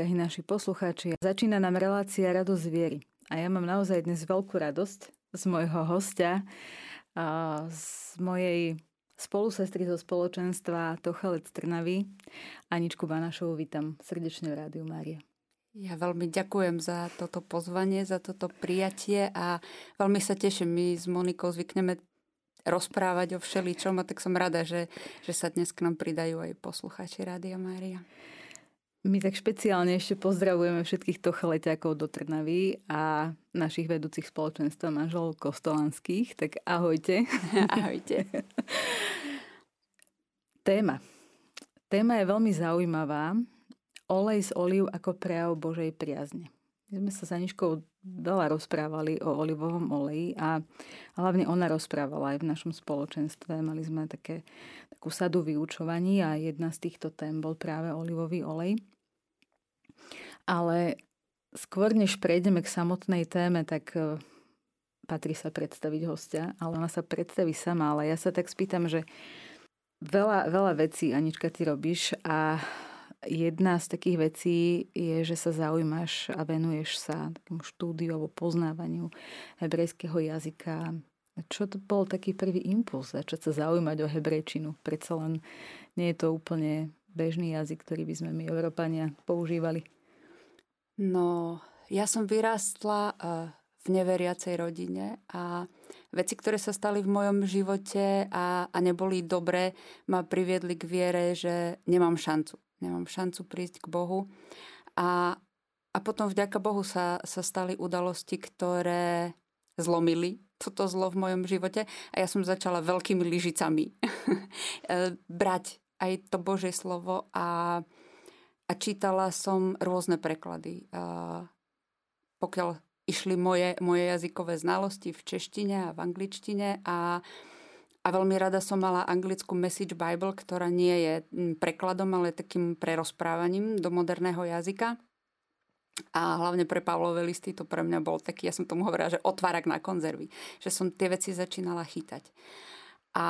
Drahí naši poslucháči, začína nám relácia Radosť z viery. A ja mám naozaj dnes veľkú radosť z môjho hostia, z mojej spolusestry zo spoločenstva Tochalec Trnavy, Aničku Banášovú. Vítam srdečne v Rádiu Mária. Ja veľmi ďakujem za toto pozvanie, za toto prijatie a veľmi sa teším. My s Monikou zvykneme rozprávať o všeličom a tak som rada, že sa dnes k nám pridajú aj poslucháči Rádia Mária. My tak špeciálne ešte pozdravujeme všetkých tochaleťákov do Trnavy a našich vedúcich spoločenstva manželov kostolanských. Tak ahojte. Ahojte. Téma. Téma je veľmi zaujímavá. Olej z olív ako prejav Božej priazne. My sme sa s Aničkou veľa rozprávali o olivovom oleji a hlavne ona rozprávala aj v našom spoločenstve. Mali sme takú sadu vyučovaní a jedna z týchto tém bol práve olivový olej. Ale skôr než prejdeme k samotnej téme, tak patrí sa predstaviť hostia, ale ona sa predstaví sama, ale ja sa tak spýtam, že veľa vecí, Anička, ty robíš a jedna z takých vecí je, že sa zaujímaš a venuješ sa takému štúdiu alebo poznávaniu hebrejského jazyka. Čo to bol taký prvý impuls začať sa zaujímať o hebrejčinu? Predsa len nie je to úplne bežný jazyk, ktorý by sme my, Európania, používali. No, ja som vyrástla v neveriacej rodine a veci, ktoré sa stali v mojom živote a neboli dobré, ma priviedli k viere, že nemám šancu. Nemám šancu prísť k Bohu. A potom vďaka Bohu sa stali udalosti, ktoré zlomili toto zlo v mojom živote a ja som začala veľkými lyžicami brať aj to Božie slovo a čítala som rôzne preklady. Pokiaľ išli moje jazykové znalosti v češtine a v angličtine a veľmi rada som mala anglickú Message Bible, ktorá nie je prekladom, ale takým prerozprávaním do moderného jazyka. A hlavne pre Pavlové listy to pre mňa bol taký, ja som tomu hovorila, že otvárak na konzervy. Že som tie veci začínala chytať. A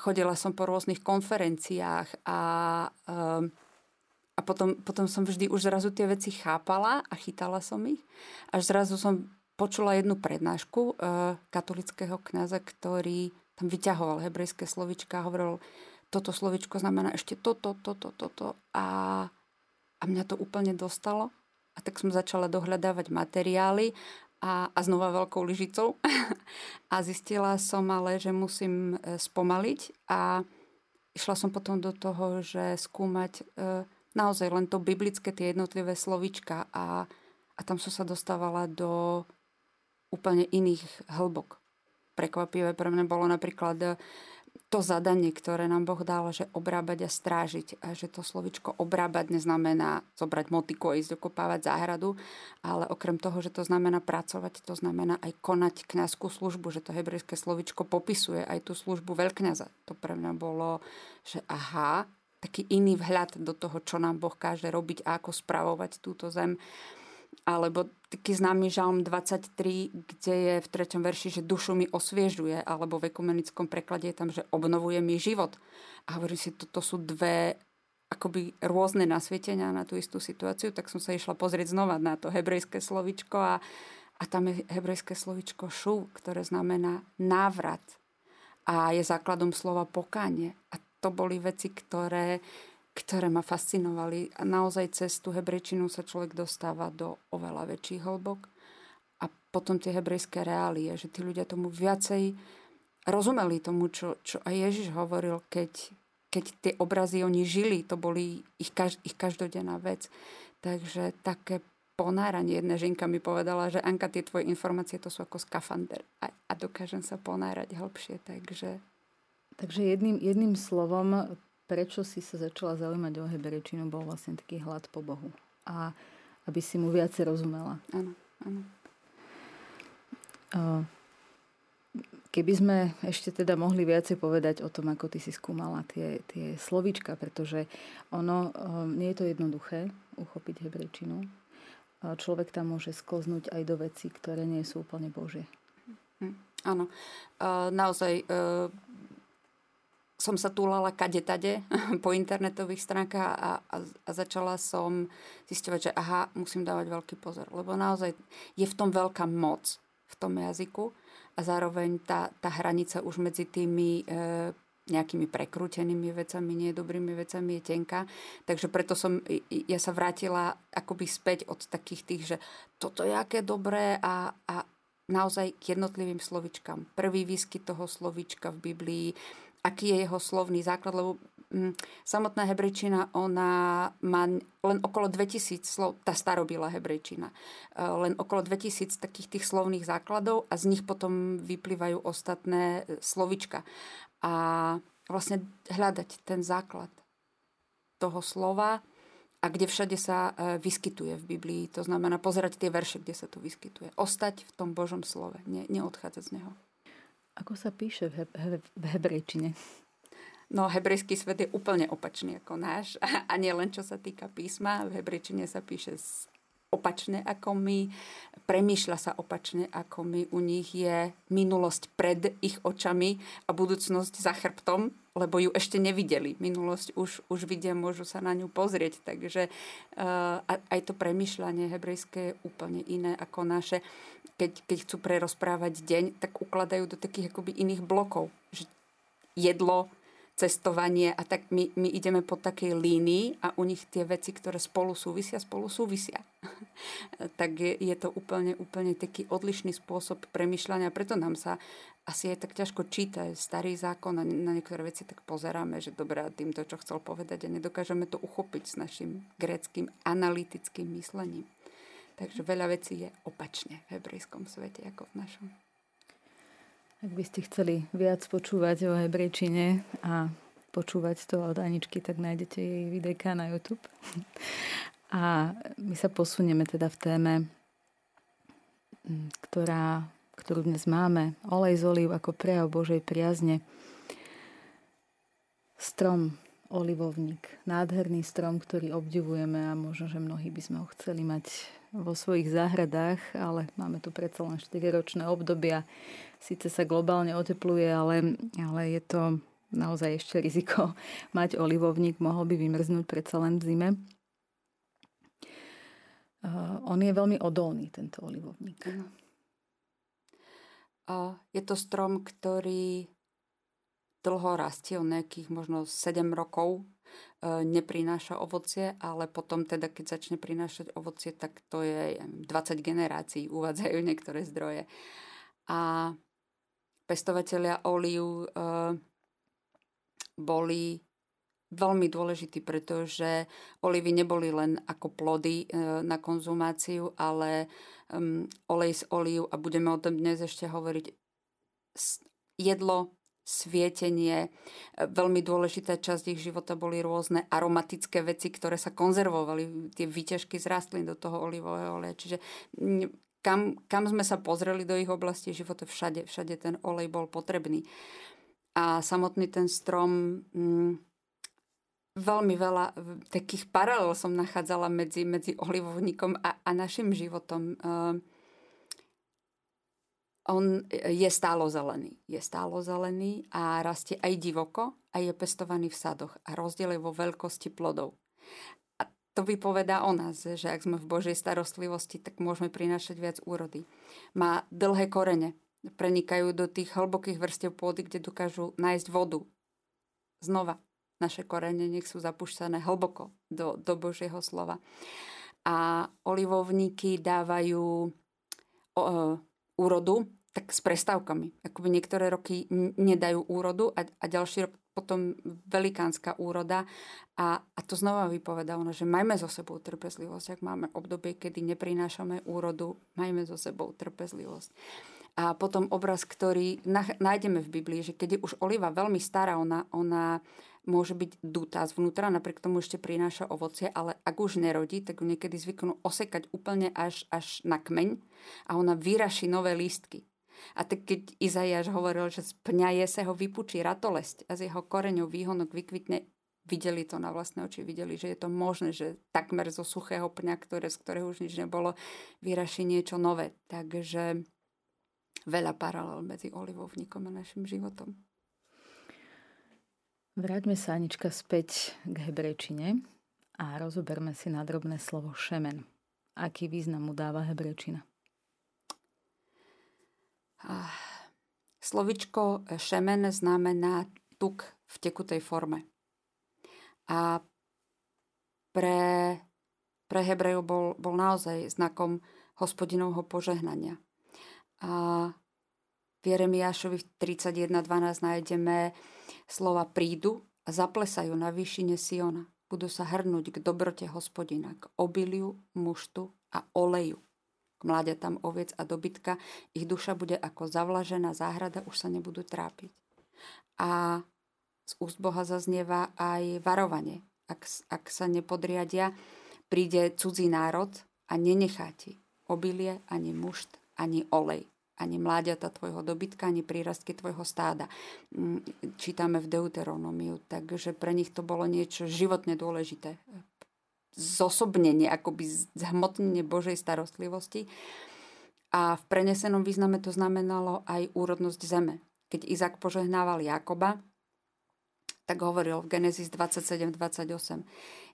chodila som po rôznych konferenciách a potom som vždy už zrazu tie veci chápala a chytala som ich. Až zrazu som počula jednu prednášku katolického kňaza, ktorý tam vyťahoval hebrejské slovíčka a hovoril, toto slovíčko znamená ešte toto a mňa to úplne dostalo. A tak som začala dohľadávať materiály a znova veľkou lyžicou. A zistila som ale, že musím spomaliť a išla som potom do toho, že skúmať naozaj len to biblické, tie jednotlivé slovíčka a tam som sa dostávala do úplne iných hĺbok. Prekvapivé pre mňa bolo napríklad to zadanie, ktoré nám Boh dal, že obrábať a strážiť. A že to slovičko obrábať neznamená zobrať motiku a ísť okopávať záhradu, ale okrem toho, že to znamená pracovať, to znamená aj konať kňazskú službu, že to hebrejské slovičko popisuje aj tú službu veľkňaza. To pre mňa bolo, že aha, taký iný vhľad do toho, čo nám Boh káže robiť a ako spravovať túto zem. Alebo taký známy Žalm 23, kde je v 3. verši, že dušu mi osviežuje, alebo v ekumenickom preklade je tam, že obnovuje mi život. A hovorím si, toto sú dve akoby rôzne nasvietenia na tú istú situáciu, tak som sa išla pozrieť znova na to hebrejské slovičko a tam je hebrejské slovičko šuv, ktoré znamená návrat a je základom slova pokánie. A to boli veci, ktoré ma fascinovali. A naozaj cez tú hebrejčinu sa človek dostáva do oveľa väčších hĺbok. A potom tie hebrejské reálie, že tí ľudia tomu viacej rozumeli tomu, čo aj Ježiš hovoril, keď tie obrazy oni žili, to boli ich každodenná vec. Takže také ponáranie. Jedna ženka mi povedala, že Anka, tie tvoje informácie to sú ako skafander a dokážem sa ponárať hĺbšie. Takže jedným slovom, prečo si sa začala zaujímať o hebrejčinu, bol vlastne taký hlad po Bohu. A aby si mu viacej rozumela. Áno. Keby sme ešte teda mohli viacej povedať o tom, ako ty si skúmala tie slovíčka, pretože ono nie je to jednoduché uchopiť hebrejčinu. Človek tam môže sklznúť aj do vecí, ktoré nie sú úplne Božie. Áno. Naozaj som sa túlala kadetade po internetových stránkach a začala som zisťovať, že aha, musím dávať veľký pozor. Lebo naozaj je v tom veľká moc v tom jazyku a zároveň tá hranica už medzi tými nejakými prekrútenými vecami, nedobrými vecami je tenká. Takže preto ja sa vrátila akoby späť od takých tých, že toto je aké dobré a naozaj k jednotlivým slovičkám. Prvý výskyt toho slovička v Biblii, aký je jeho slovný základ, lebo samotná hebrejčina, ona má len okolo 2000 slov, tá starobylá hebrejčina, len okolo 2000 takých tých slovných základov a z nich potom vyplývajú ostatné slovička. A vlastne hľadať ten základ toho slova a kde všade sa vyskytuje v Biblii, to znamená pozerať tie verše, kde sa to vyskytuje. Ostať v tom Božom slove, neodchádzať z neho. Ako sa píše v hebrejčine? No, hebrejský svet je úplne opačný ako náš. A nie len čo sa týka písma. V hebrejčine sa píše opačne ako my. Premýšľa sa opačne ako my. U nich je minulosť pred ich očami a budúcnosť za chrbtom, lebo ju ešte nevideli. Minulosť už vidia, môžu sa na ňu pozrieť. Takže aj to premýšľanie hebrejské je úplne iné ako naše. Keď chcú prerozprávať deň, tak ukladajú do takých akoby iných blokov. Že jedlo, cestovanie a tak my ideme po takej línii a u nich tie veci, ktoré spolu súvisia. Tak je to úplne taký odlišný spôsob premýšľania. Preto nám sa asi je tak ťažko číta starý zákon a na niektoré veci tak pozeráme, že dobrá týmto, čo chcel povedať a nedokážeme to uchopiť s našim gréckym analytickým myslením. Takže veľa vecí je opačne v hebrejskom svete ako v našom. Ak by ste chceli viac počúvať o hebrejčine a počúvať to od Aničky, tak nájdete jej videjka na YouTube. A my sa posunieme teda v téme, ktorú dnes máme. Olej z olív ako prejav Božej priazne. Strom olivovník. Nádherný strom, ktorý obdivujeme a možno, že mnohí by sme ho chceli mať vo svojich záhradách, ale máme tu predsa len 4-ročné obdobia. Síce sa globálne otepluje, ale je to naozaj ešte riziko. Mať olivovník, mohol by vymrznúť predsa len v zime. On je veľmi odolný, tento olivovník. Je to strom, ktorý dlho rastie, o nejakých možno 7 rokov neprináša ovocie, ale potom teda, keď začne prinášať ovocie, tak to je 20 generácií, uvádzajú niektoré zdroje. A pestovatelia olív boli veľmi dôležití, pretože olivy neboli len ako plody na konzumáciu, ale olej z olív, a budeme o tom dnes ešte hovoriť, jedlo, svietenie, veľmi dôležitá časť ich života boli rôzne aromatické veci, ktoré sa konzervovali, tie výťažky z rastlín do toho olivového oleja. Čiže kam sme sa pozreli do ich oblasti života, všade ten olej bol potrebný. A samotný ten strom, veľmi veľa takých paralel som nachádzala medzi olivovníkom a našim životom. On je stálozelený. Je stálozelený a rastie aj divoko a je pestovaný v sadoch. A rozdiel je vo veľkosti plodov. A to vypovedá o nás, že ak sme v Božej starostlivosti, tak môžeme prinášať viac úrody. Má dlhé korene. Prenikajú do tých hlbokých vrstiev pôdy, kde dokážu nájsť vodu. Znova, naše korene nech sú zapušťané hlboko do Božieho slova. A olivovníky dávajú úrodu, tak s prestávkami. Akoby niektoré roky nedajú úrodu a ďalší rok potom velikánska úroda. A to znova vypovedá ona, že majme so sebou trpezlivosť. Ak máme obdobie, kedy neprinášame úrodu, majme so sebou trpezlivosť. A potom obraz, ktorý nájdeme v Biblii, že keď je už oliva veľmi stará, ona môže byť dutá zvnútra, napriek tomu ešte prináša ovocie, ale ak už nerodí, tak ju niekedy zvyknú osekať úplne až na kmeň a ona vyraší nové lístky. A tak keď Izaiáš hovoril, že z pňa jeseho vypučí ratolesť a z jeho koreňov výhonok vykvitne, videli to na vlastné oči, videli, že je to možné, že takmer zo suchého pňa, z ktorého už nič nebolo, vyraší niečo nové. Takže veľa paralel medzi olivovníkom a našim životom. Vráťme sa, Anička, späť k hebrejčine a rozoberme si nadrobné slovo šemen. Aký význam mu dáva hebrejčina? Slovičko šemen znamená tuk v tekutej forme. A pre Hebrejov bol naozaj znakom Hospodinovho požehnania. A v Jeremiášovi 31.12 nájdeme slova prídu a zaplesajú na výšine Siona. Budú sa hrnúť k dobrote Hospodina, k obiliu, muštu a oleju. K mláďatám oviec a dobytka. Ich duša bude ako zavlažená záhrada, už sa nebudú trápiť. A z úst Boha zaznieva aj varovanie. Ak sa nepodriadia, príde cudzí národ a nenechá ti obilie, ani mušt, ani olej, ani mláďata tvojho dobytka, ani prírastky tvojho stáda. Čítame v Deuteronómiu, takže pre nich to bolo niečo životne dôležité. Zosobnenie, akoby zhmotnenie Božej starostlivosti. A v prenesenom význame to znamenalo aj úrodnosť zeme. Keď Izak požehnával Jakoba, tak hovoril v Genesis 27:28.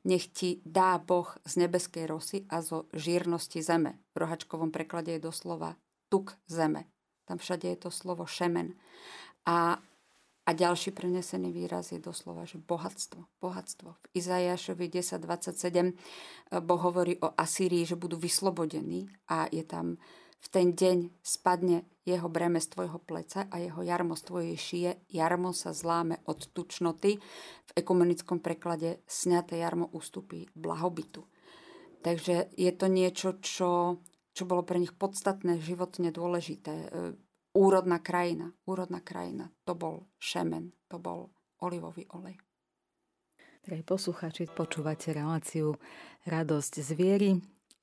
Nech ti dá Boh z nebeskej rosy a zo žírnosti zeme. V rohačkovom preklade je doslova tuk zeme. Tam všade je to slovo šemen. A ďalší prenesený výraz je doslova, že bohatstvo. Bohatstvo. V Izaiášovi 10:27 Boh hovorí o Asýrii, že budú vyslobodení a je tam v ten deň spadne jeho breme z tvojho pleca a jeho jarmo z tvojej šije. Jarmo sa zláme od tučnoty. V ekumenickom preklade sňaté jarmo ústupí blahobytu. Takže je to niečo, čo bolo pre nich podstatné, životne dôležité. Úrodná krajina. Úrodná krajina. To bol šemen. To bol olivový olej. Drahí poslucháči, počúvate reláciu Radosť z viery.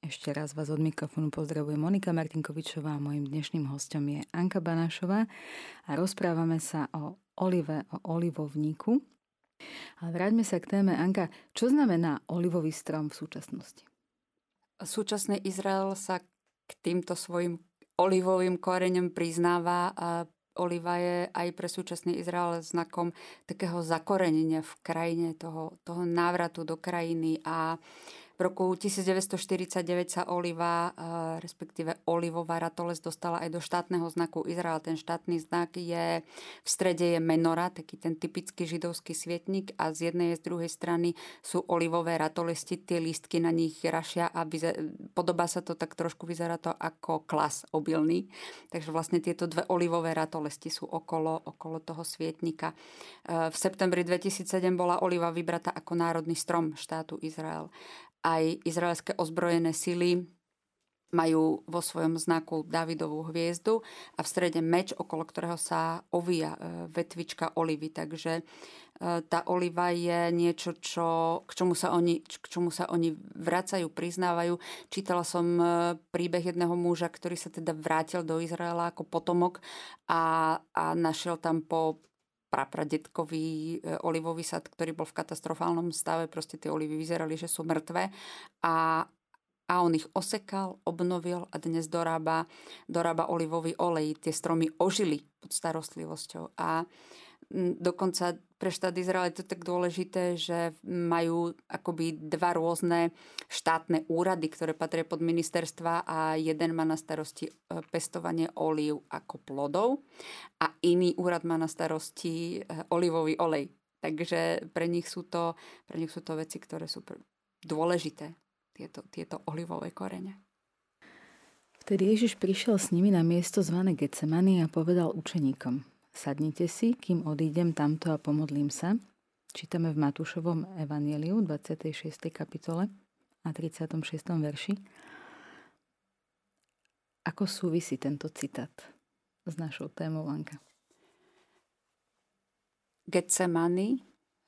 Ešte raz vás od mikrofónu pozdravuje Monika Martinkovičová a mojim dnešným hostom je Anka Banášová a rozprávame sa o olive, o olivovníku. A vráťme sa k téme, Anka, čo znamená olivový strom v súčasnosti? Súčasný Izrael sa k týmto svojim olivovým koreňom priznáva a oliva je aj pre súčasný Izrael znakom takého zakorenenia v krajine, toho návratu do krajiny a v roku 1949 sa oliva, respektíve olivová ratolesť dostala aj do štátneho znaku Izraela. Ten štátny znak je, v strede je menora, taký ten typický židovský svietnik a z jednej a z druhej strany sú olivové ratolesti, tie lístky na nich rašia a podobá sa to tak trošku, vyzerá to ako klas obilný. Takže vlastne tieto dve olivové ratolesti sú okolo toho svietnika. V septembri 2007 bola oliva vybratá ako národný strom štátu Izrael. Aj izraelské ozbrojené sily majú vo svojom znaku Dávidovú hviezdu a v strede meč, okolo ktorého sa ovíja vetvička olivy. Takže tá oliva je niečo, k čomu sa oni vracajú, priznávajú. Čítala som príbeh jedného muža, ktorý sa teda vrátil do Izraela ako potomok a našiel tam po prapradetkový olivový sad, ktorý bol v katastrofálnom stave. Proste tie olivy vyzerali, že sú mŕtve. A on ich osekal, obnovil a dnes dorába olivový olej. Tie stromy ožili pod starostlivosťou. A dokonca pre štát Izrael je to tak dôležité, že majú akoby dva rôzne štátne úrady, ktoré patria pod ministerstva a jeden má na starosti pestovanie olív ako plodov a iný úrad má na starosti olivový olej. Takže pre nich sú to veci, ktoré sú dôležité, tieto olivové korene. Vtedy Ježiš prišiel s nimi na miesto zvané Getsemani a povedal učeníkom: Sadnite si, kým odídem tamto a pomodlím sa. Čítame v Matúšovom evanjeliu 26. kapitole a 36. verši. Ako súvisí tento citát s našou témou, Anka? Getsemani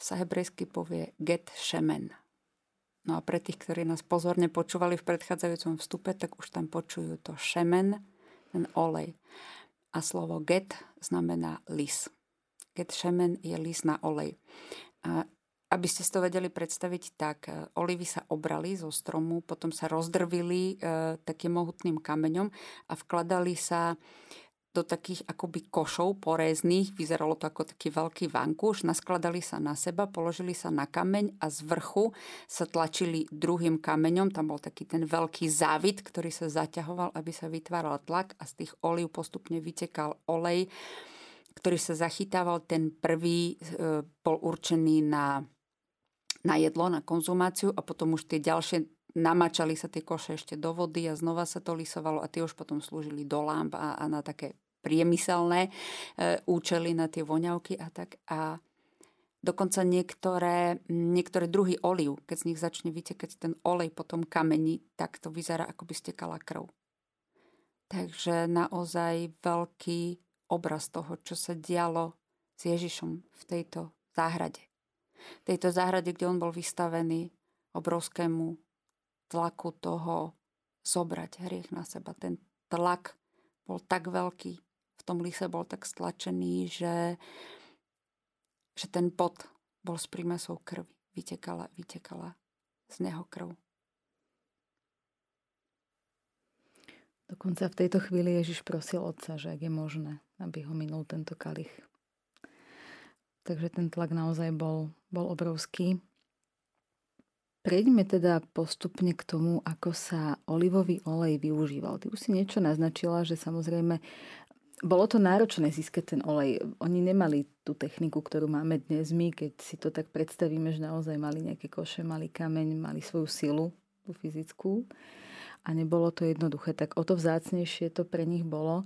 sa hebrejsky povie get šemen. No a pre tých, ktorí nás pozorne počúvali v predchádzajúcom vstupe, tak už tam počujú to šemen, ten olej. A slovo get znamená lis. Get šemen je lis na olej. A aby ste si to vedeli predstaviť, tak olivy sa obrali zo stromu, potom sa rozdrvili takým mohutným kameňom a vkladali sa do takých akoby košov porezných, vyzeralo to ako taký veľký vankúš, naskladali sa na seba, položili sa na kameň a z vrchu sa tlačili druhým kameňom, tam bol taký ten veľký závit, ktorý sa zaťahoval, aby sa vytváral tlak a z tých olív postupne vytekal olej, ktorý sa zachytával, ten prvý bol určený na jedlo, na konzumáciu a potom už tie ďalšie, namačali sa tie koše ešte do vody a znova sa to lisovalo a tie už potom slúžili do lámp a na také priemyselné účely, na tie voňavky a tak. A dokonca niektoré druhy olív, keď z nich začne vytekať ten olej po tom kameni, tak to vyzerá, ako by stekala krv. Takže naozaj veľký obraz toho, čo sa dialo s Ježišom v tejto záhrade. V tejto záhrade, kde on bol vystavený obrovskému tlaku toho zobrať hriech na seba. Ten tlak bol tak veľký, v tom lise bol tak stlačený, že ten pot bol s prímesou krvi. Vytekala z neho krv. Dokonca v tejto chvíli Ježiš prosil Otca, že ak je možné, aby ho minul tento kalich. Takže ten tlak naozaj bol obrovský. Prejdeme teda postupne k tomu, ako sa olivový olej využíval. Ty už si niečo naznačila, že samozrejme bolo to náročné získať ten olej. Oni nemali tú techniku, ktorú máme dnes my, keď si to tak predstavíme, že naozaj mali nejaké koše, mali kameň, mali svoju silu, tú fyzickú. A nebolo to jednoduché. Tak o to vzácnejšie to pre nich bolo.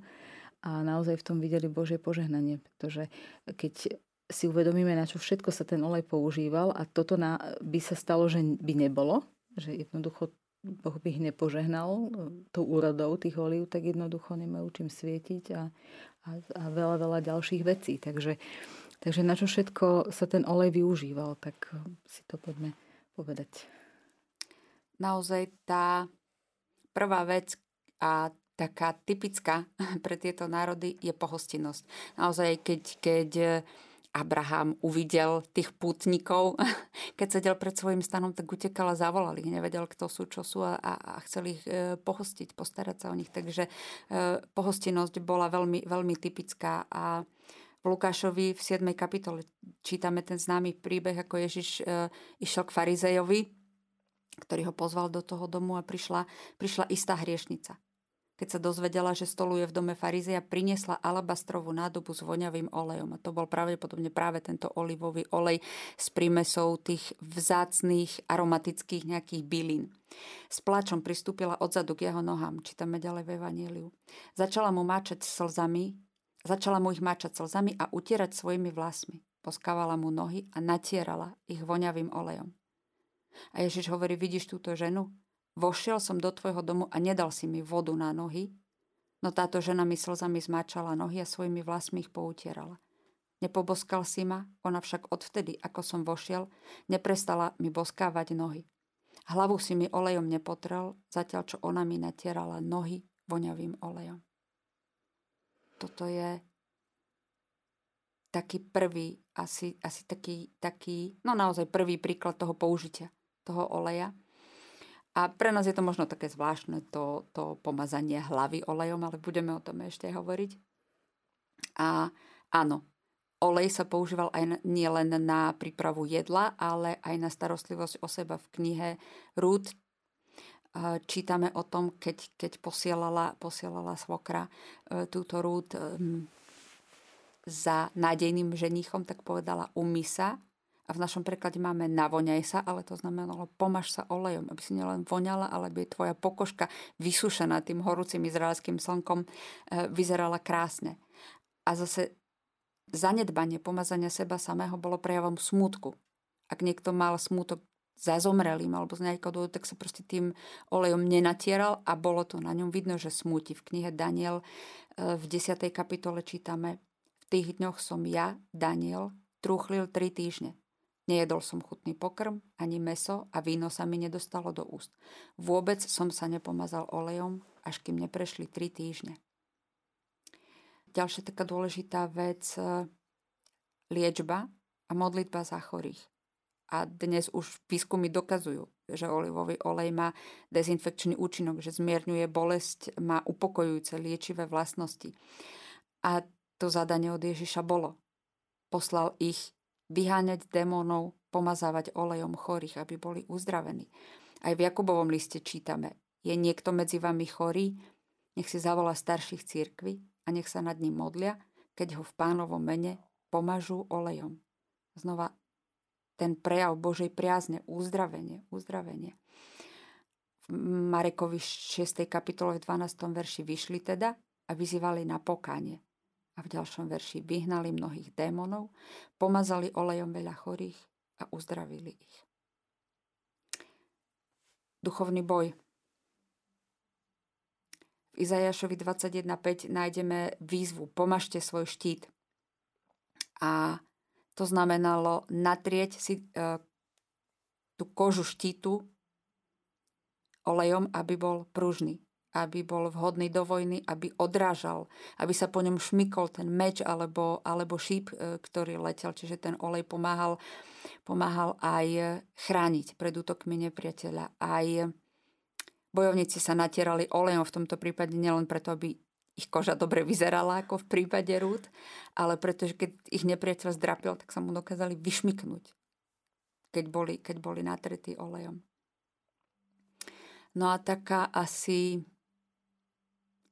A naozaj v tom videli Božie požehnanie. Pretože keď si uvedomíme, na čo všetko sa ten olej používal a toto by sa stalo, že by nebolo, že jednoducho Boh by ich nepožehnal tou úrodou tých olív, tak jednoducho nemajú čím svietiť a veľa, veľa ďalších vecí. Takže na čo všetko sa ten olej využíval, tak si to poďme povedať. Naozaj tá prvá vec a taká typická pre tieto národy je pohostinnosť. Naozaj, keď Abraham uvidel tých pútnikov, keď sedel pred svojím stanom, tak utekal a zavolal ich. Nevedel, kto sú, čo sú a chcel ich pohostiť, postarať sa o nich. Takže pohostinnosť bola veľmi, veľmi typická. A v Lukášovi v 7. kapitole čítame ten známy príbeh, ako Ježiš išiel k farizejovi, ktorý ho pozval do toho domu a prišla istá hriešnica. Keď sa dozvedela, že stoluje v dome farizeja, priniesla alabastrovú nádobu s voňavým olejom. A to bol pravdepodobne práve tento olivový olej s prímesou tých vzácnych aromatických nejakých bylín. S plačom pristúpila odzadu k jeho nohám, čítame ďalej v Evanjeliu. Začala mu ich máčať slzami a utierať svojimi vlasmi. Poskávala mu nohy a natierala ich voňavým olejom. A Ježiš hovorí, vidíš túto ženu? Vošiel som do tvojho domu a nedal si mi vodu na nohy, no táto žena mi slzami zmáčala nohy a svojimi vlasmi ich poutierala. Nepoboskal si ma, ona však odvtedy, ako som vošiel, neprestala mi boskávať nohy. Hlavu si mi olejom nepotrel, zatiaľ čo ona mi natierala nohy voňavým olejom. Toto je taký prvý, asi taký, no naozaj prvý príklad toho použitia, toho oleja. A pre nás je to možno také zvláštne, to pomazanie hlavy olejom, ale budeme o tom ešte hovoriť. A áno, olej sa používal aj nielen na prípravu jedla, ale aj na starostlivosť o seba. V knihe Rút čítame o tom, keď posielala svokra túto Rút za nádejným ženichom, tak povedala umyj sa. A v našom preklade máme navoňaj sa, ale to znamenalo pomaž sa olejom, aby si nielen voňala, ale aby tvoja pokožka vysušená tým horúcim izraelským slnkom vyzerala krásne. A zase zanedbanie pomazania seba samého bolo prejavom smútku. Ak niekto mal smútok za zomrelým alebo z nejakého dôvodu, tak sa proste tým olejom nenatieral a bolo to na ňom vidno, že smúti. V knihe Daniel v 10. kapitole čítame: v tých dňoch som ja, Daniel, trúchlil 3 týždne. Nejedol som chutný pokrm, ani mäso a víno sa mi nedostalo do úst. Vôbec som sa nepomazal olejom, až kým neprešli 3 týždne. Ďalšia taká dôležitá vec, liečba a modlitba za chorých. A dnes už výskumy dokazujú, že olivový olej má dezinfekčný účinok, že zmierňuje bolesť, má upokojujúce liečivé vlastnosti. A to zadanie od Ježiša bolo. Poslal ich vyháňať démonov, pomazávať olejom chorých, aby boli uzdravení. Aj v Jakubovom liste čítame: je niekto medzi vami chorý, nech si zavolá starších cirkví a nech sa nad ním modlia, keď ho v Pánovom mene pomažú olejom. Znova ten prejav Božej priazne, uzdravenie. V Marekovi 6. kapitole v 12. verši: vyšli teda a vyzývali na pokánie. A v ďalšom verši: vyhnali mnohých démonov, pomazali olejom veľa chorých a uzdravili ich. Duchovný boj. V Izaiášovi 21.5 nájdeme výzvu: pomažte svoj štít. A to znamenalo natrieť si tú kožu štítu olejom, aby bol pružný, aby bol vhodný do vojny, aby odrážal, aby sa po ňom šmykol ten meč alebo šíp, ktorý letel. Čiže ten olej pomáhal aj chrániť pred útokmi nepriateľa. Aj bojovníci sa natierali olejom v tomto prípade nielen preto, aby ich koža dobre vyzerala, ako v prípade Rút, ale pretože keď ich nepriateľ zdrapil, tak sa mu dokázali vyšmyknúť, keď boli natretí olejom. No a taká asi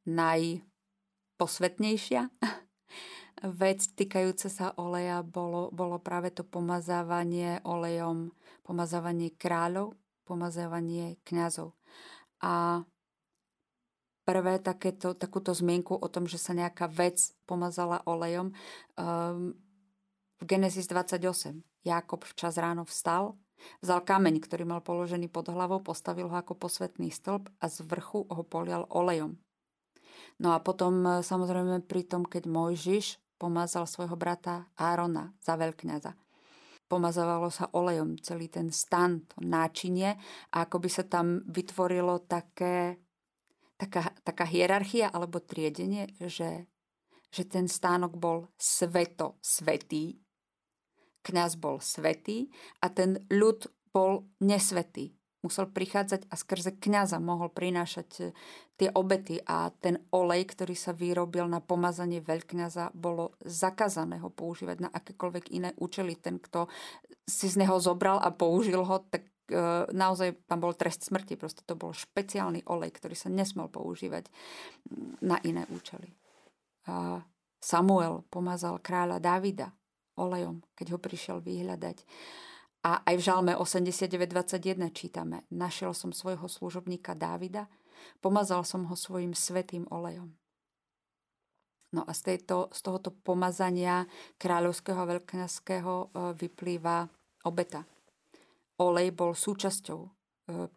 najposvetnejšia vec týkajúca sa oleja bolo práve to pomazávanie olejom, pomazávanie kráľov, pomazávanie kňazov. A prvé takúto zmienku o tom, že sa nejaká vec pomazala olejom, v Genesis 28. Jakub včas ráno vstal, vzal kameň, ktorý mal položený pod hlavou, postavil ho ako posvätný stĺp a z vrchu ho polial olejom. No a potom, samozrejme, pri tom, keď Mojžiš pomazal svojho brata Árona za veľkňaza, pomazávalo sa olejom celý ten stan, to náčinie, a ako by sa tam vytvorilo taká hierarchia alebo triedenie, že ten stánok bol svetý, kňaz bol svetý a ten ľud bol nesvetý. Musel prichádzať a skrze kňaza mohol prinášať tie obety a ten olej, ktorý sa vyrobil na pomazanie veľkňaza, bolo zakázané ho používať na akékoľvek iné účely. Ten, kto si z neho zobral a použil ho, tak naozaj tam bol trest smrti. Proste to bol špeciálny olej, ktorý sa nesmel používať na iné účely. A Samuel pomazal kráľa Dávida olejom, keď ho prišiel vyhľadať. A aj v Žalme 89.21 čítame: našiel som svojho služobníka Dávida, pomazal som ho svojim svätým olejom. No a z tohoto pomazania kráľovského a veľkňazského vyplýva obeta. Olej bol súčasťou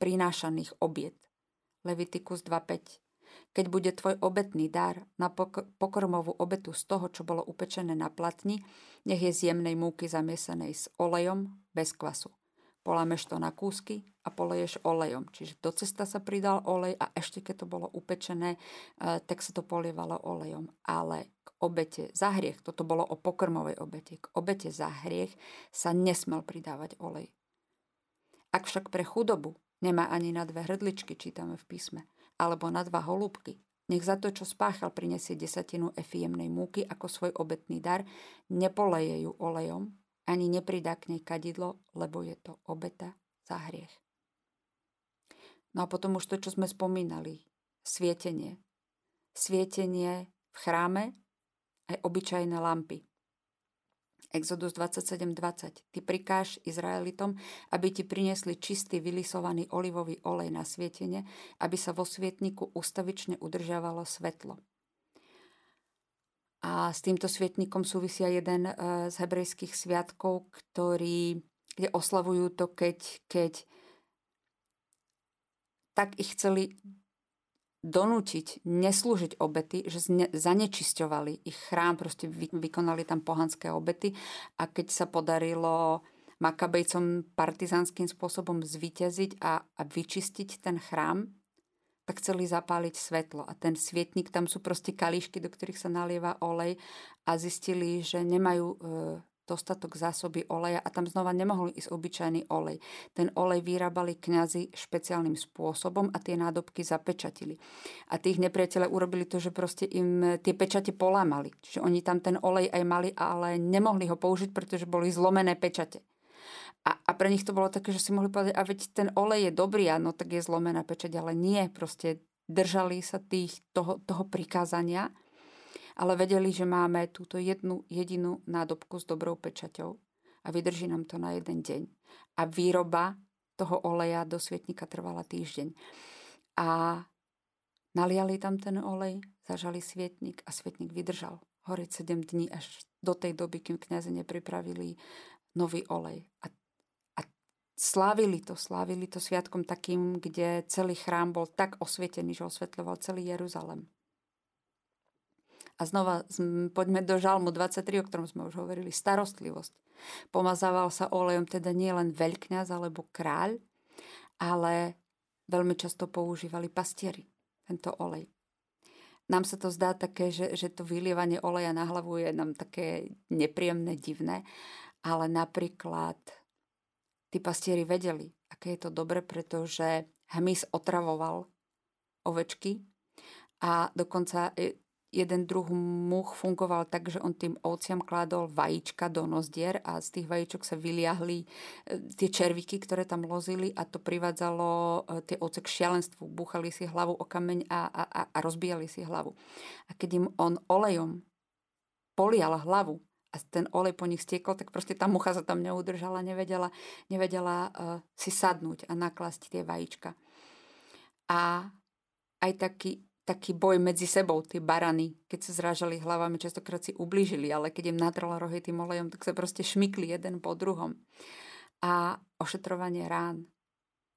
prinášaných obiet. Levitikus 2.5. Keď bude tvoj obetný dar na pokrmovú obetu z toho, čo bolo upečené na platni, nech je z jemnej múky zamiesanej s olejom, bez kvasu. Polámeš to na kúsky a poleješ olejom. Čiže do cesta sa pridal olej a ešte keď to bolo upečené, tak sa to polievalo olejom. Ale k obete za hriech, toto bolo o pokrmovej obete, k obete za hriech sa nesmel pridávať olej. Ak však pre chudobu nemá ani na 2 hrdličky, čítame v písme, alebo na 2 holúbky, nech za to, čo spáchal, prinesie 10 efy jemnej múky ako svoj obetný dar, nepoleje ju olejom, ani nepridá k nej kadidlo, lebo je to obeta za hriech. No a potom už to, čo sme spomínali, svietenie. Svietenie v chráme, aj obyčajné lampy. Exodus 27.20. Ty prikáž Izraelitom, aby ti priniesli čistý vylisovaný olivový olej na svietenie, aby sa vo svietniku ustavične udržiavalo svetlo. A s týmto svietnikom súvisia jeden z hebrejských sviatkov, kde oslavujú to, keď tak ich chceli donútiť neslúžiť obety, že zanečisťovali ich chrám, proste vykonali tam pohanské obety, a keď sa podarilo Makabejcom partizánským spôsobom zvíťaziť a vyčistiť ten chrám, tak chceli zapáliť svetlo a ten svietnik, tam sú proste kalíšky, do ktorých sa nalieva olej, a zistili, že nemajú dostatok zásoby oleja a tam znova nemohol ísť obyčajný olej. Ten olej vyrábali kňazi špeciálnym spôsobom a tie nádobky zapečatili. A tých nepriateľe urobili to, že proste im tie pečate polámali. Čiže oni tam ten olej aj mali, ale nemohli ho použiť, pretože boli zlomené pečate. A pre nich to bolo také, že si mohli povedať, a veď ten olej je dobrý, áno, tak je zlomená pečať, ale nie, proste držali sa toho prikázania, ale vedeli, že máme túto jednu jedinú nádobku s dobrou pečaťou a vydrží nám to na jeden deň. A výroba toho oleja do svietnika trvala týždeň. A naliali tam ten olej, zažali svietnik a svietnik vydržal horiť 7 dní až do tej doby, kým kňazi nepripravili nový olej. A slávili to sviatkom takým, kde celý chrám bol tak osvietený, že osvetľoval celý Jeruzalem. A znova poďme do Žalmu 23, o ktorom sme už hovorili. Starostlivosť. Pomazával sa olejom teda nie len veľkňaz alebo kráľ, ale veľmi často používali pastieri tento olej. Nám sa to zdá také, že to vylievanie oleja na hlavu je nám také nepríjemné, divné, ale napríklad tí pastieri vedeli, aké je to dobre, pretože hmyz otravoval ovečky a dokonca jeden druh much fungoval tak, že on tým ovciam kládol vajíčka do nozdier a z tých vajíčok sa vyliahli tie červíky, ktoré tam lozili a to privádzalo tie ovce k šialenstvu. Búchali si hlavu o kameň a rozbíjali si hlavu. A keď im on olejom polial hlavu a ten olej po nich stiekol, tak proste tá mucha sa tam neudržala, nevedela si sadnúť a naklásť tie vajíčka. A aj taký boj medzi sebou, tie barany, keď sa zrážali hlavami, častokrát si ublížili, ale keď im natrala rohy tým olejom, tak sa proste šmykli jeden po druhom. A ošetrovanie rán.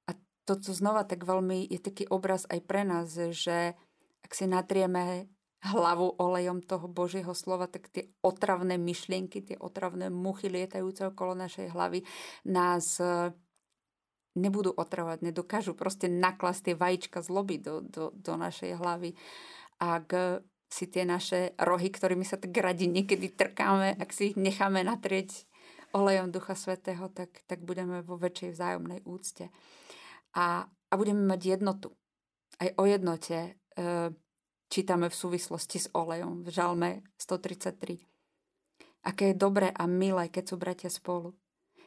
A toto znova tak veľmi je taký obraz aj pre nás, že ak si natrieme hlavu olejom toho Božieho slova, tak tie otravné myšlienky, tie otravné muchy lietajúce okolo našej hlavy nás nebudú otravovať, nedokážu proste naklasť tie vajíčka zloby do našej hlavy. Ak si tie naše rohy, ktorými sa tak radi niekedy trkáme, ak si ich necháme natrieť olejom Ducha Svätého, tak budeme vo väčšej vzájomnej úcte. A budeme mať jednotu. Aj o jednote čítame v súvislosti s olejom v Žalme 133. Aké je dobré a milé, keď sú bratia spolu.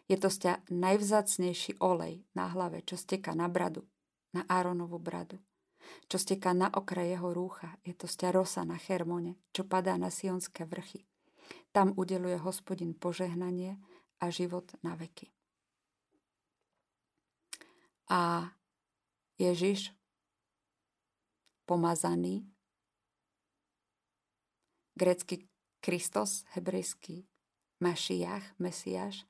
Je to sťa najvzácnejší olej na hlave, čo steká na bradu, na Áronovu bradu, čo steká na okraj jeho rúcha. Je to sťa rosa na Hermone, čo padá na Sionské vrchy. Tam udeluje Hospodin požehnanie a život na veky. A Ježiš, pomazaný, grécky Kristos, hebrejský Mašiach, Mesiáš,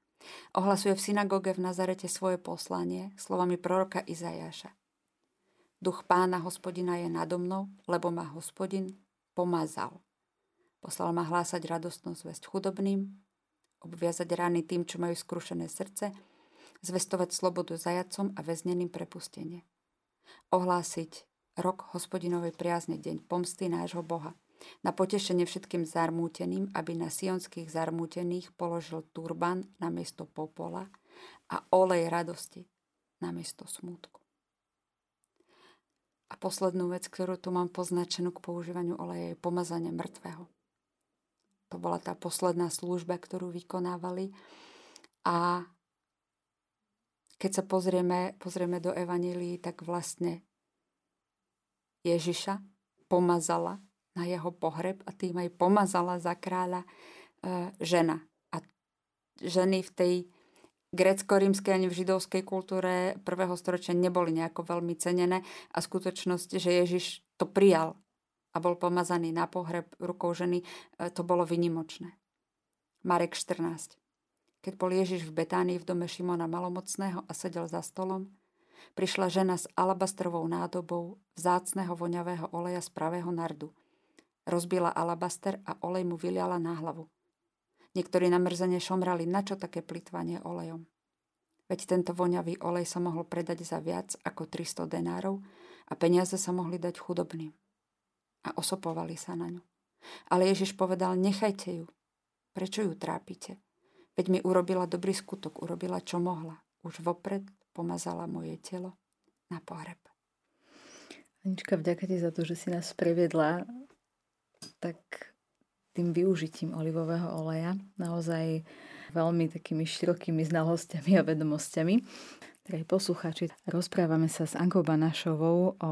ohlasuje v synagóge v Nazarete svoje poslanie slovami proroka Izaiáša. Duch Pána Hospodina je nado mnou, lebo ma Hospodin pomazal. Poslal ma hlásať radostnú zvesť chudobným, obviazať rany tým, čo majú skrušené srdce, zvestovať slobodu zajatcom a väzneným prepustenie. Ohlásiť rok Hospodinovej priazne, deň pomsty nášho Boha. Na potešenie všetkým zarmúteným, aby na sionských zarmútených položil turban namiesto popola a olej radosti namiesto smútku. A poslednú vec, ktorú tu mám poznačenú k používaniu oleja, je pomazanie mŕtvého. To bola tá posledná služba, ktorú vykonávali. A keď sa pozrieme do Evanjelií, tak vlastne Ježiša pomazala na jeho pohreb a tým aj pomazala za kráľa žena. A ženy v tej grécko-rímskej ani v židovskej kultúre prvého storočia neboli nejako veľmi cenené a skutočnosť, že Ježiš to prijal a bol pomazaný na pohreb rukou ženy, to bolo výnimočné. Marek 14. Keď bol Ježiš v Betánii v dome Šimona Malomocného a sedel za stolom, prišla žena s alabastrovou nádobou vzácneho voňavého oleja z pravého nardu. Rozbila alabaster a olej mu vyliala na hlavu. Niektorí namrzene šomrali, na čo také plytvanie olejom. Veď tento voňavý olej sa mohol predať za viac ako 300 denárov a peniaze sa mohli dať chudobným. A osopovali sa na ňu. Ale Ježiš povedal, nechajte ju. Prečo ju trápite? Veď mi urobila dobrý skutok, urobila, čo mohla. Už vopred pomazala moje telo na pohreb. Anička, vďaka ti za to, že si nás previedla tak tým využitím olivového oleja. Naozaj veľmi takými širokými znalosťami a vedomosťami. Drahí poslucháči, rozprávame sa s Ankou Banášovou o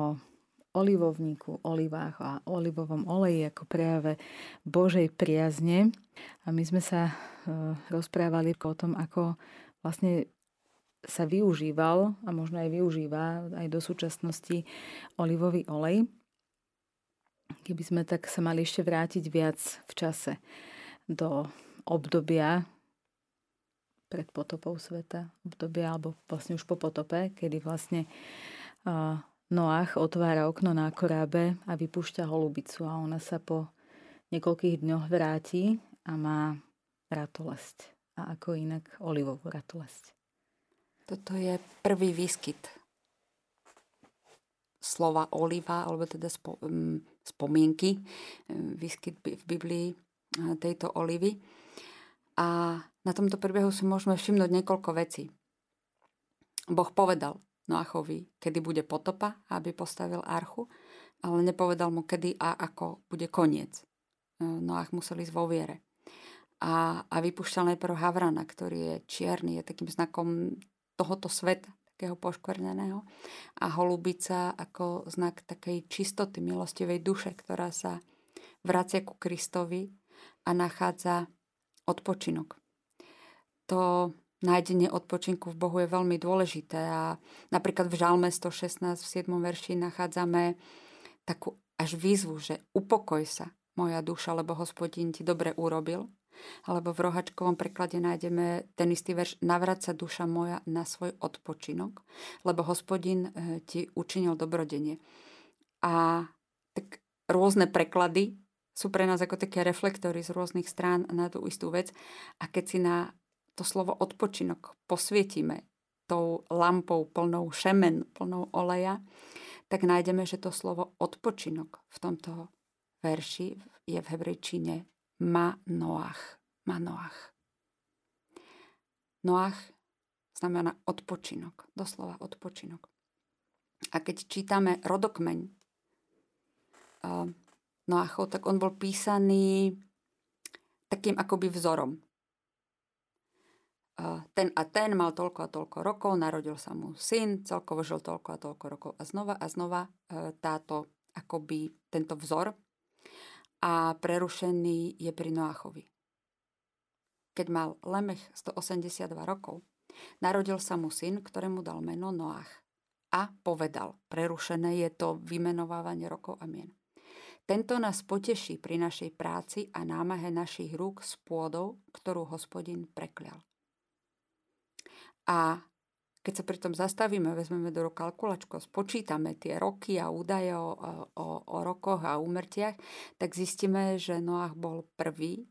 olivovníku, olivách a olivovom oleji ako prejave Božej priazne. A my sme sa rozprávali o tom, ako vlastne sa využíval a možno aj využíva aj do súčasnosti olivový olej. Keby sme tak sa mali ešte vrátiť viac v čase do obdobia pred potopou sveta, obdobia alebo vlastne už po potope, kedy vlastne Noach otvára okno na korábe a vypúšťa holubicu a ona sa po niekoľkých dňoch vráti a má ratolesť. A ako inak olivovú ratolesť. Toto je prvý výskyt slova oliva, alebo teda spomienky, výskyt v Biblii tejto olivy. A na tomto príbehu si môžeme všimnúť niekoľko vecí. Boh povedal Noachovi, kedy bude potopa, aby postavil archu, ale nepovedal mu, kedy a ako bude koniec. Noach musel ísť vo viere. A vypúšťal najprv havrana, ktorý je čierny, je takým znakom tohoto sveta, takého poškvrneného. A holubica ako znak takej čistoty, milostivej duše, ktorá sa vracia ku Kristovi a nachádza odpočinok. To nájdenie odpočinku v Bohu je veľmi dôležité a napríklad v Žalme 116 v 7. verši nachádzame takú až výzvu, že upokoj sa, moja duša, lebo Hospodin ti dobre urobil. Alebo v rohačkovom preklade nájdeme ten istý verš, navraca duša moja na svoj odpočinok, lebo Hospodin ti učinil dobrodenie. A tak rôzne preklady sú pre nás ako také reflektory z rôznych strán na tú istú vec a keď si na to slovo odpočinok posvietime tou lampou plnou šemen, plnou oleja, tak nájdeme, že to slovo odpočinok v tomto verši je v hebrejčine Manoach. Noach znamená odpočinok, doslova odpočinok. A keď čítame rodokmeň Noachov, tak on bol písaný takým akoby vzorom. Ten a ten mal toľko a toľko rokov, narodil sa mu syn, celkovo žil toľko a toľko rokov a znova táto, akoby tento vzor a prerušený je pri Noachovi. Keď mal Lemech 182 rokov, narodil sa mu syn, ktorému dal meno Noach a povedal, prerušené je to vymenovávanie rokov a mien. Tento nás poteší pri našej práci a námahe našich rúk s pôdou, ktorú Hospodin preklial. A keď sa pri tom zastavíme, vezmeme do ruky kalkulačku, spočítame tie roky a údaje o rokoch a úmrtiach, tak zistíme, že Noach bol prvý,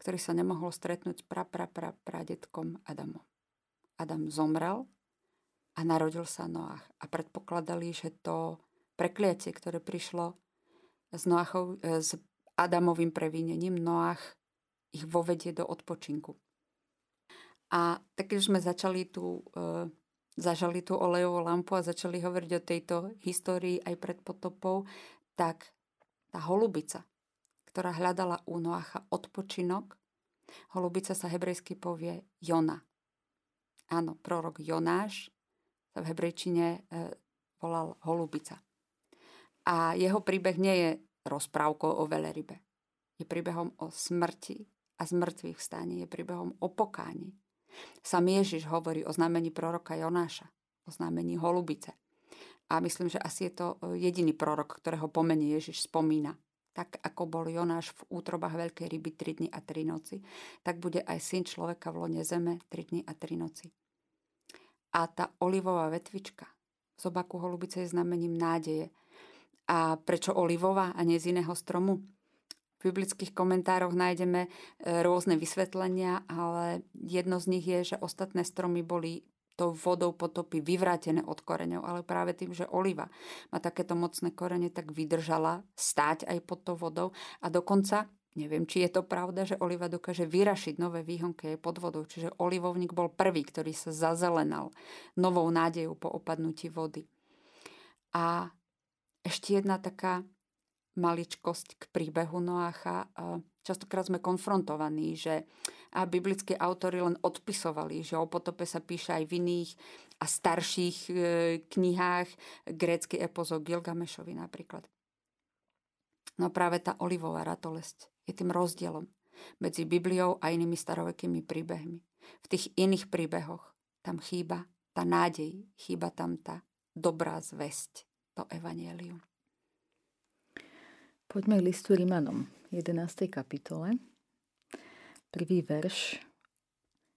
ktorý sa nemohol stretnúť s pradedkom Adamom. Adam zomrel a narodil sa Noach. A predpokladali, že to prekliatie, ktoré prišlo s Adamovým previnením, Noach ich vovedie do odpočinku. A tak, keď sme zažali tú olejovú lampu a začali hovoriť o tejto histórii aj pred potopou, tak tá holubica, ktorá hľadala u Noacha odpočinok, holubica sa hebrejsky povie Jona. Áno, prorok Jonáš sa v hebrejčine volal holubica. A jeho príbeh nie je rozprávkou o velerybe. Je príbehom o smrti a zmrtvých vstane, je príbehom o pokáni. Sám Ježiš hovorí o znamení proroka Jonáša, o znamení holubice. A myslím, že asi je to jediný prorok, ktorého pomene Ježiš spomína. Tak ako bol Jonáš v útrobách veľkej ryby 3 dni a 3 noci, tak bude aj syn človeka v lone zeme 3 dni a 3 noci. A tá olivová vetvička v zobáku holubice je znamením nádeje. A prečo olivová a nie z iného stromu? V biblických komentároch nájdeme rôzne vysvetlenia, ale jedno z nich je, že ostatné stromy boli tou vodou potopy vyvrátené od koreňov, ale práve tým, že oliva má takéto mocné korene, tak vydržala stáť aj pod tou vodou a dokonca Neviem, či je to pravda, že oliva dokáže vyrašiť nové výhonky aj pod vodou. Čiže olivovník bol prvý, ktorý sa zazelenal novou nádejou po opadnutí vody. A ešte jedna taká maličkosť k príbehu Noacha. Častokrát sme konfrontovaní, že a biblickí autori len odpisovali, že o potope sa píše aj v iných a starších knihách, grécky epos o Gilgamešovi napríklad. No práve tá olivová ratolesť je tým rozdielom medzi Bibliou a inými starovekými príbehmi. V tých iných príbehoch tam chýba tá nádej, chýba tam tá dobrá zvesť, to evanjelium. Poďme k listu Rimanom, 11. kapitole, 1. verš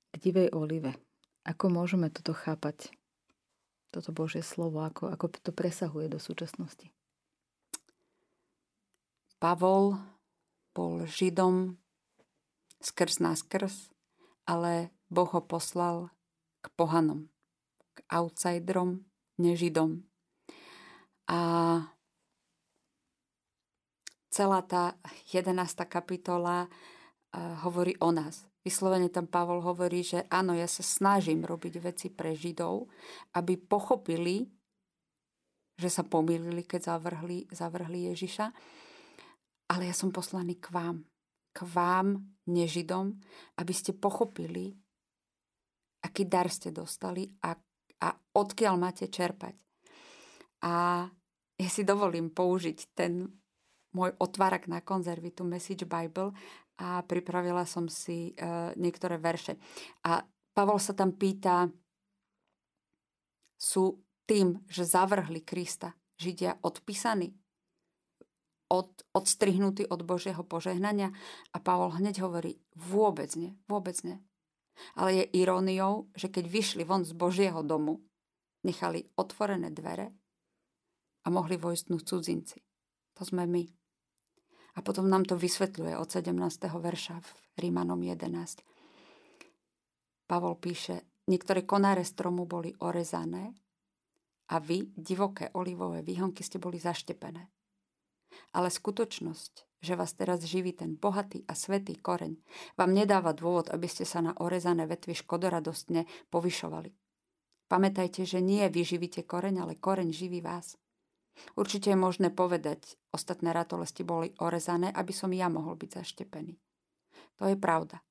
k divej olive. Ako môžeme toto chápať, toto Božie slovo, ako to presahuje do súčasnosti? Pavol bol Židom skrz naskrz, ale Boh ho poslal k pohanom, k outsiderom, nežidom. A celá tá 11. kapitola hovorí o nás. Vyslovene tam Pavol hovorí, že áno, ja sa snažím robiť veci pre Židov, aby pochopili, že sa pomýlili, keď zavrhli Ježiša. Ale ja som poslaný k vám, nežidom, aby ste pochopili, aký dar ste dostali a odkiaľ máte čerpať. A ja si dovolím použiť ten môj otvárak na konzervy, tú Message Bible, a pripravila som si niektoré verše. A Pavol sa tam pýta, sú tým, že zavrhli Krista, Židia odpísaní, odstrihnutý od Božieho požehnania? A Pavol hneď hovorí, vôbec nie, vôbec nie. Ale je iróniou, že keď vyšli von z Božieho domu, nechali otvorené dvere a mohli vojsť dnu cudzinci. To sme my. A potom nám to vysvetľuje od 17. verša v Rimanom 11. Pavol píše, niektoré konáre stromu boli orezané a vy, divoké olivové výhonky, ste boli zaštepené. Ale skutočnosť, že vás teraz živí ten bohatý a svätý koreň, vám nedáva dôvod, aby ste sa na orezané vetvy škodoradostne povyšovali. Pamätajte, že nie vy živíte koreň, ale koreň živí vás. Určite je možné povedať, ostatné ratolesti boli orezané, aby som ja mohol byť zaštepený. To je pravda.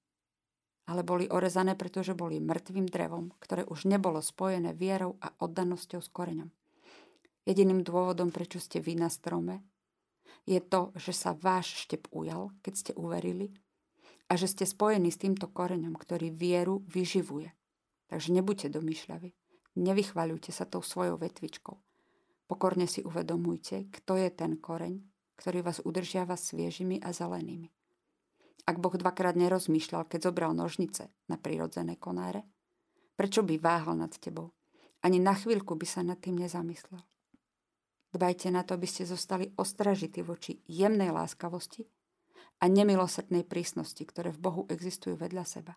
Ale boli orezané, pretože boli mŕtvým drevom, ktoré už nebolo spojené vierou a oddanosťou s koreňom. Jediným dôvodom, prečo ste vy na strome, je to, že sa váš štep ujal, keď ste uverili, a že ste spojení s týmto koreňom, ktorý vieru vyživuje. Takže nebuďte domýšľaví, nevychvaľujte sa tou svojou vetvičkou. Pokorne si uvedomujte, kto je ten koreň, ktorý vás udržiava sviežimi a zelenými. Ak Boh dvakrát nerozmýšľal, keď zobral nožnice na prirodzené konáre, prečo by váhal nad tebou? Ani na chvíľku by sa nad tým nezamyslel. Dbajte na to, aby ste zostali ostražití voči jemnej láskavosti a nemilosrdnej prísnosti, ktoré v Bohu existujú vedľa seba.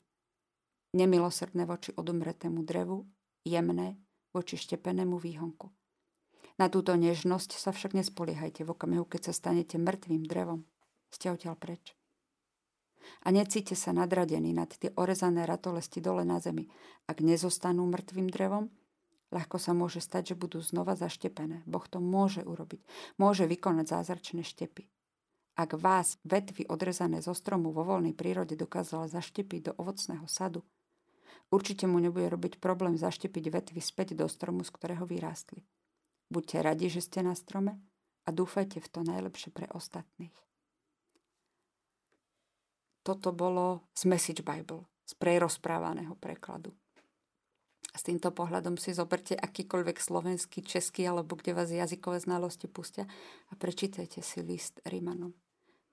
Nemilosrdné voči odumretému drevu, jemné voči štepenému výhonku. Na túto nežnosť sa však nespoliehajte v okamihu, keď sa stanete mŕtvým drevom. Ste odtiaľ preč. A necíte sa nadradení nad tie orezané ratolesti dole na zemi. Ak nezostanú mŕtvým drevom, ľahko sa môže stať, že budú znova zaštepené. Boh to môže urobiť. Môže vykonať zázračné štepy. Ak vás vetvy odrezané zo stromu vo voľnej prírode dokázala zaštepiť do ovocného sadu, určite mu nebude robiť problém zaštepiť vetvy späť do stromu, z ktorého vyrástli. Buďte radi, že ste na strome a dúfajte v to najlepšie pre ostatných. Toto bolo z Message Bible, z prerozprávaného prekladu. S týmto pohľadom si zoberte akýkoľvek slovenský, český alebo kde vás jazykové znalosti pustia a prečítajte si list Rimanom.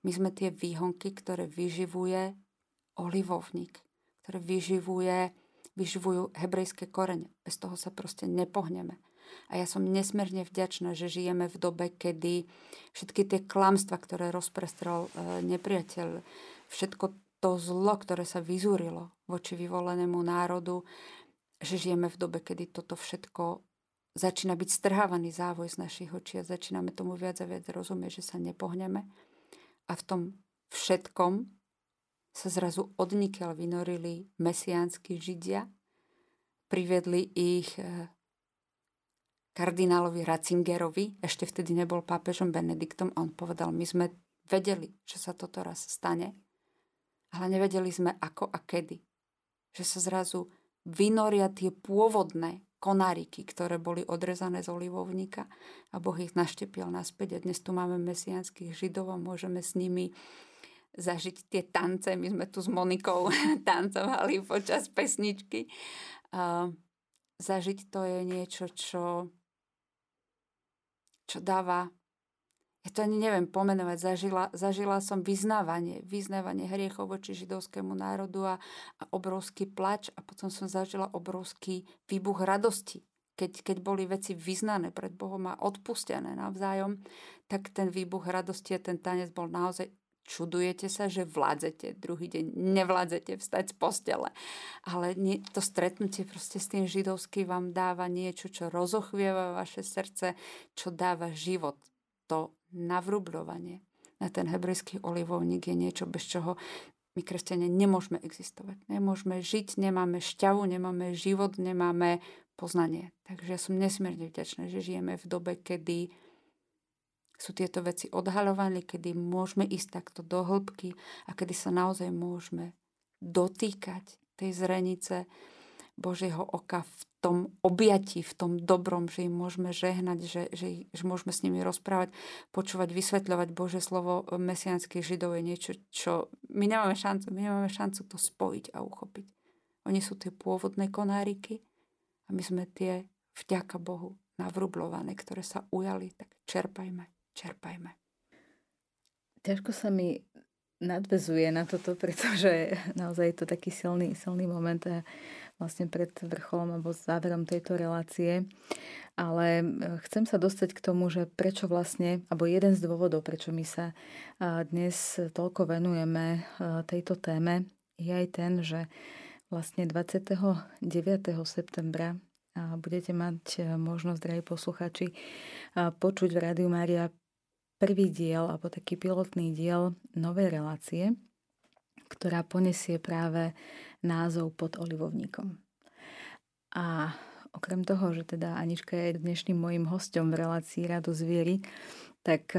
My sme tie výhonky, ktoré vyživuje olivovník, ktoré vyživujú hebrejské korene. Bez toho sa proste nepohneme. A ja som nesmierne vďačná, že žijeme v dobe, kedy všetky tie klamstva, ktoré rozprestrel nepriateľ, všetko to zlo, ktoré sa vyzúrilo voči vyvolenému národu, že žijeme v dobe, kedy toto všetko začína byť strhávaný závoj z našich očí a začíname tomu viac a viac rozumieť, že sa nepohneme. A v tom všetkom sa zrazu odnikiaľ vynorili mesiánsky Židia, privedli ich kardinálovi Ratzingerovi, ešte vtedy nebol pápežom Benediktom, a on povedal, my sme vedeli, že sa toto raz stane, ale nevedeli sme ako a kedy. Že sa zrazu vynoria tie pôvodné konáriky, ktoré boli odrezané z olivovníka a Boh ich naštepiel naspäť. A dnes tu máme mesiánskych Židov a môžeme s nimi zažiť tie tance. My sme tu s Monikou tancovali počas pesničky. Zažiť to je niečo, čo dáva... Ja to ani neviem pomenovať. Zažila som vyznávanie hriechov voči židovskému národu a obrovský plač. A potom som zažila obrovský výbuch radosti. Keď boli veci vyznané pred Bohom a odpustené navzájom, tak ten výbuch radosti a ten tanec bol naozaj... Čudujete sa, že vládzete, druhý deň nevládzete vstať z postele. Ale to stretnutie proste s tým židovským vám dáva niečo, čo rozochvieva vaše srdce, čo dáva život. To navrubľovanie na ten hebrejský olivovník je niečo, bez čoho my, kresťania, nemôžeme existovať. Nemôžeme žiť, nemáme šťavu, nemáme život, nemáme poznanie. Takže ja som nesmierne vďačná, že žijeme v dobe, kedy sú tieto veci odhaľované, kedy môžeme ísť takto do hĺbky a kedy sa naozaj môžeme dotýkať tej zrenice Božieho oka v tom objatí, v tom dobrom, že im môžeme žehnať, že môžeme s nimi rozprávať, počúvať, vysvetľovať Božie slovo mesiánskych Židov je niečo, čo my nemáme šancu to spojiť a uchopiť. Oni sú tie pôvodné konáriky a my sme tie, vďaka Bohu, navrublované, ktoré sa ujali, tak čerpajme. Ťažko sa mi nadväzuje na toto, pretože naozaj je to taký silný moment vlastne pred vrcholom alebo záverom tejto relácie. Ale chcem sa dostať k tomu, že prečo vlastne, alebo jeden z dôvodov, prečo my sa dnes toľko venujeme tejto téme, je aj ten, že vlastne 29. septembra budete mať možnosť, drahí posluchači, počuť v Rádiu Mária prvý diel, alebo taký pilotný diel novej relácie, ktorá poniesie práve názov Pod olivovníkom. A okrem toho, že teda Anička je dnešným mojím hosťom v relácii Radosť z viery, tak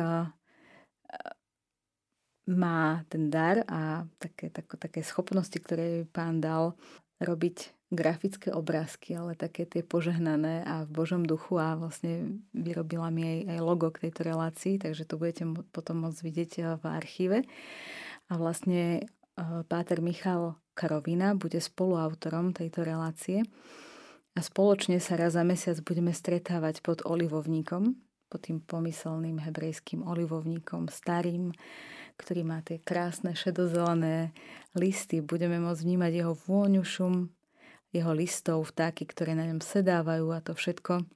má ten dar a také schopnosti, ktoré pán dal robiť grafické obrázky, ale také tie požehnané a v Božom duchu, a vlastne vyrobila mi aj logo k tejto relácii, takže to budete potom môcť vidieť v archíve. A vlastne páter Michal Karovina bude spoluautorom tejto relácie a spoločne sa raz za mesiac budeme stretávať pod olivovníkom, pod tým pomyselným hebrejským olivovníkom starým, ktorý má tie krásne šedozelené listy. Budeme môcť vnímať jeho vôňu, šum jeho listov, vtáky, ktoré na ňom sedávajú, a to všetko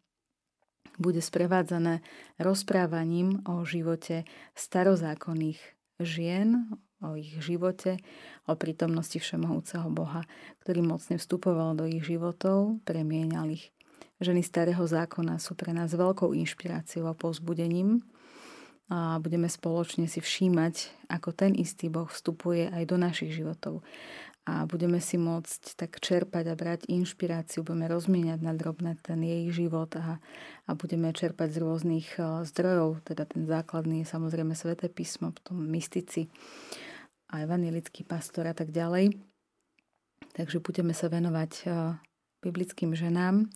bude sprevádzané rozprávaním o živote starozákonných žien, o ich živote, o prítomnosti všemohúceho Boha, ktorý mocne vstupoval do ich životov, premieňal ich. Ženy starého zákona sú pre nás veľkou inšpiráciou a povzbudením a budeme spoločne si všímať, ako ten istý Boh vstupuje aj do našich životov. A budeme si môcť tak čerpať a brať inšpiráciu, budeme rozmieniať na drobné ten jej život a budeme čerpať z rôznych zdrojov, teda ten základný je samozrejme Sväté písmo, potom mystici a evanjelický pastor a tak ďalej. Takže budeme sa venovať biblickým ženám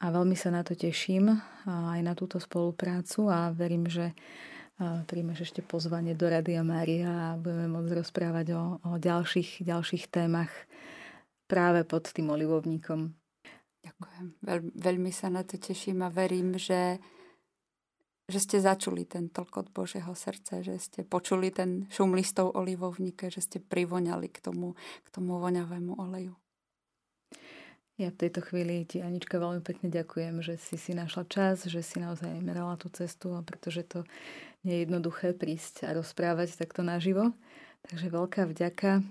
a veľmi sa na to teším, aj na túto spoluprácu, a verím, že príjmeš ešte pozvanie do Rádia Mária a budeme môcť rozprávať o ďalších témach práve pod tým olivovníkom. Ďakujem. Veľmi sa na to teším a verím, že ste začuli ten tlkot Božieho srdca, že ste počuli ten šum listov olivovníka, že ste privoňali k tomu voňavému oleju. Ja v tejto chvíli ti, Anička, veľmi pekne ďakujem, že si našla čas, že si naozaj merala tú cestu, a pretože to nie je jednoduché prísť a rozprávať takto naživo. Takže veľká vďaka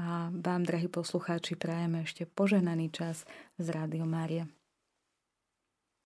a vám, drahí poslucháči, prajeme ešte požehnaný čas z Rádia Mária.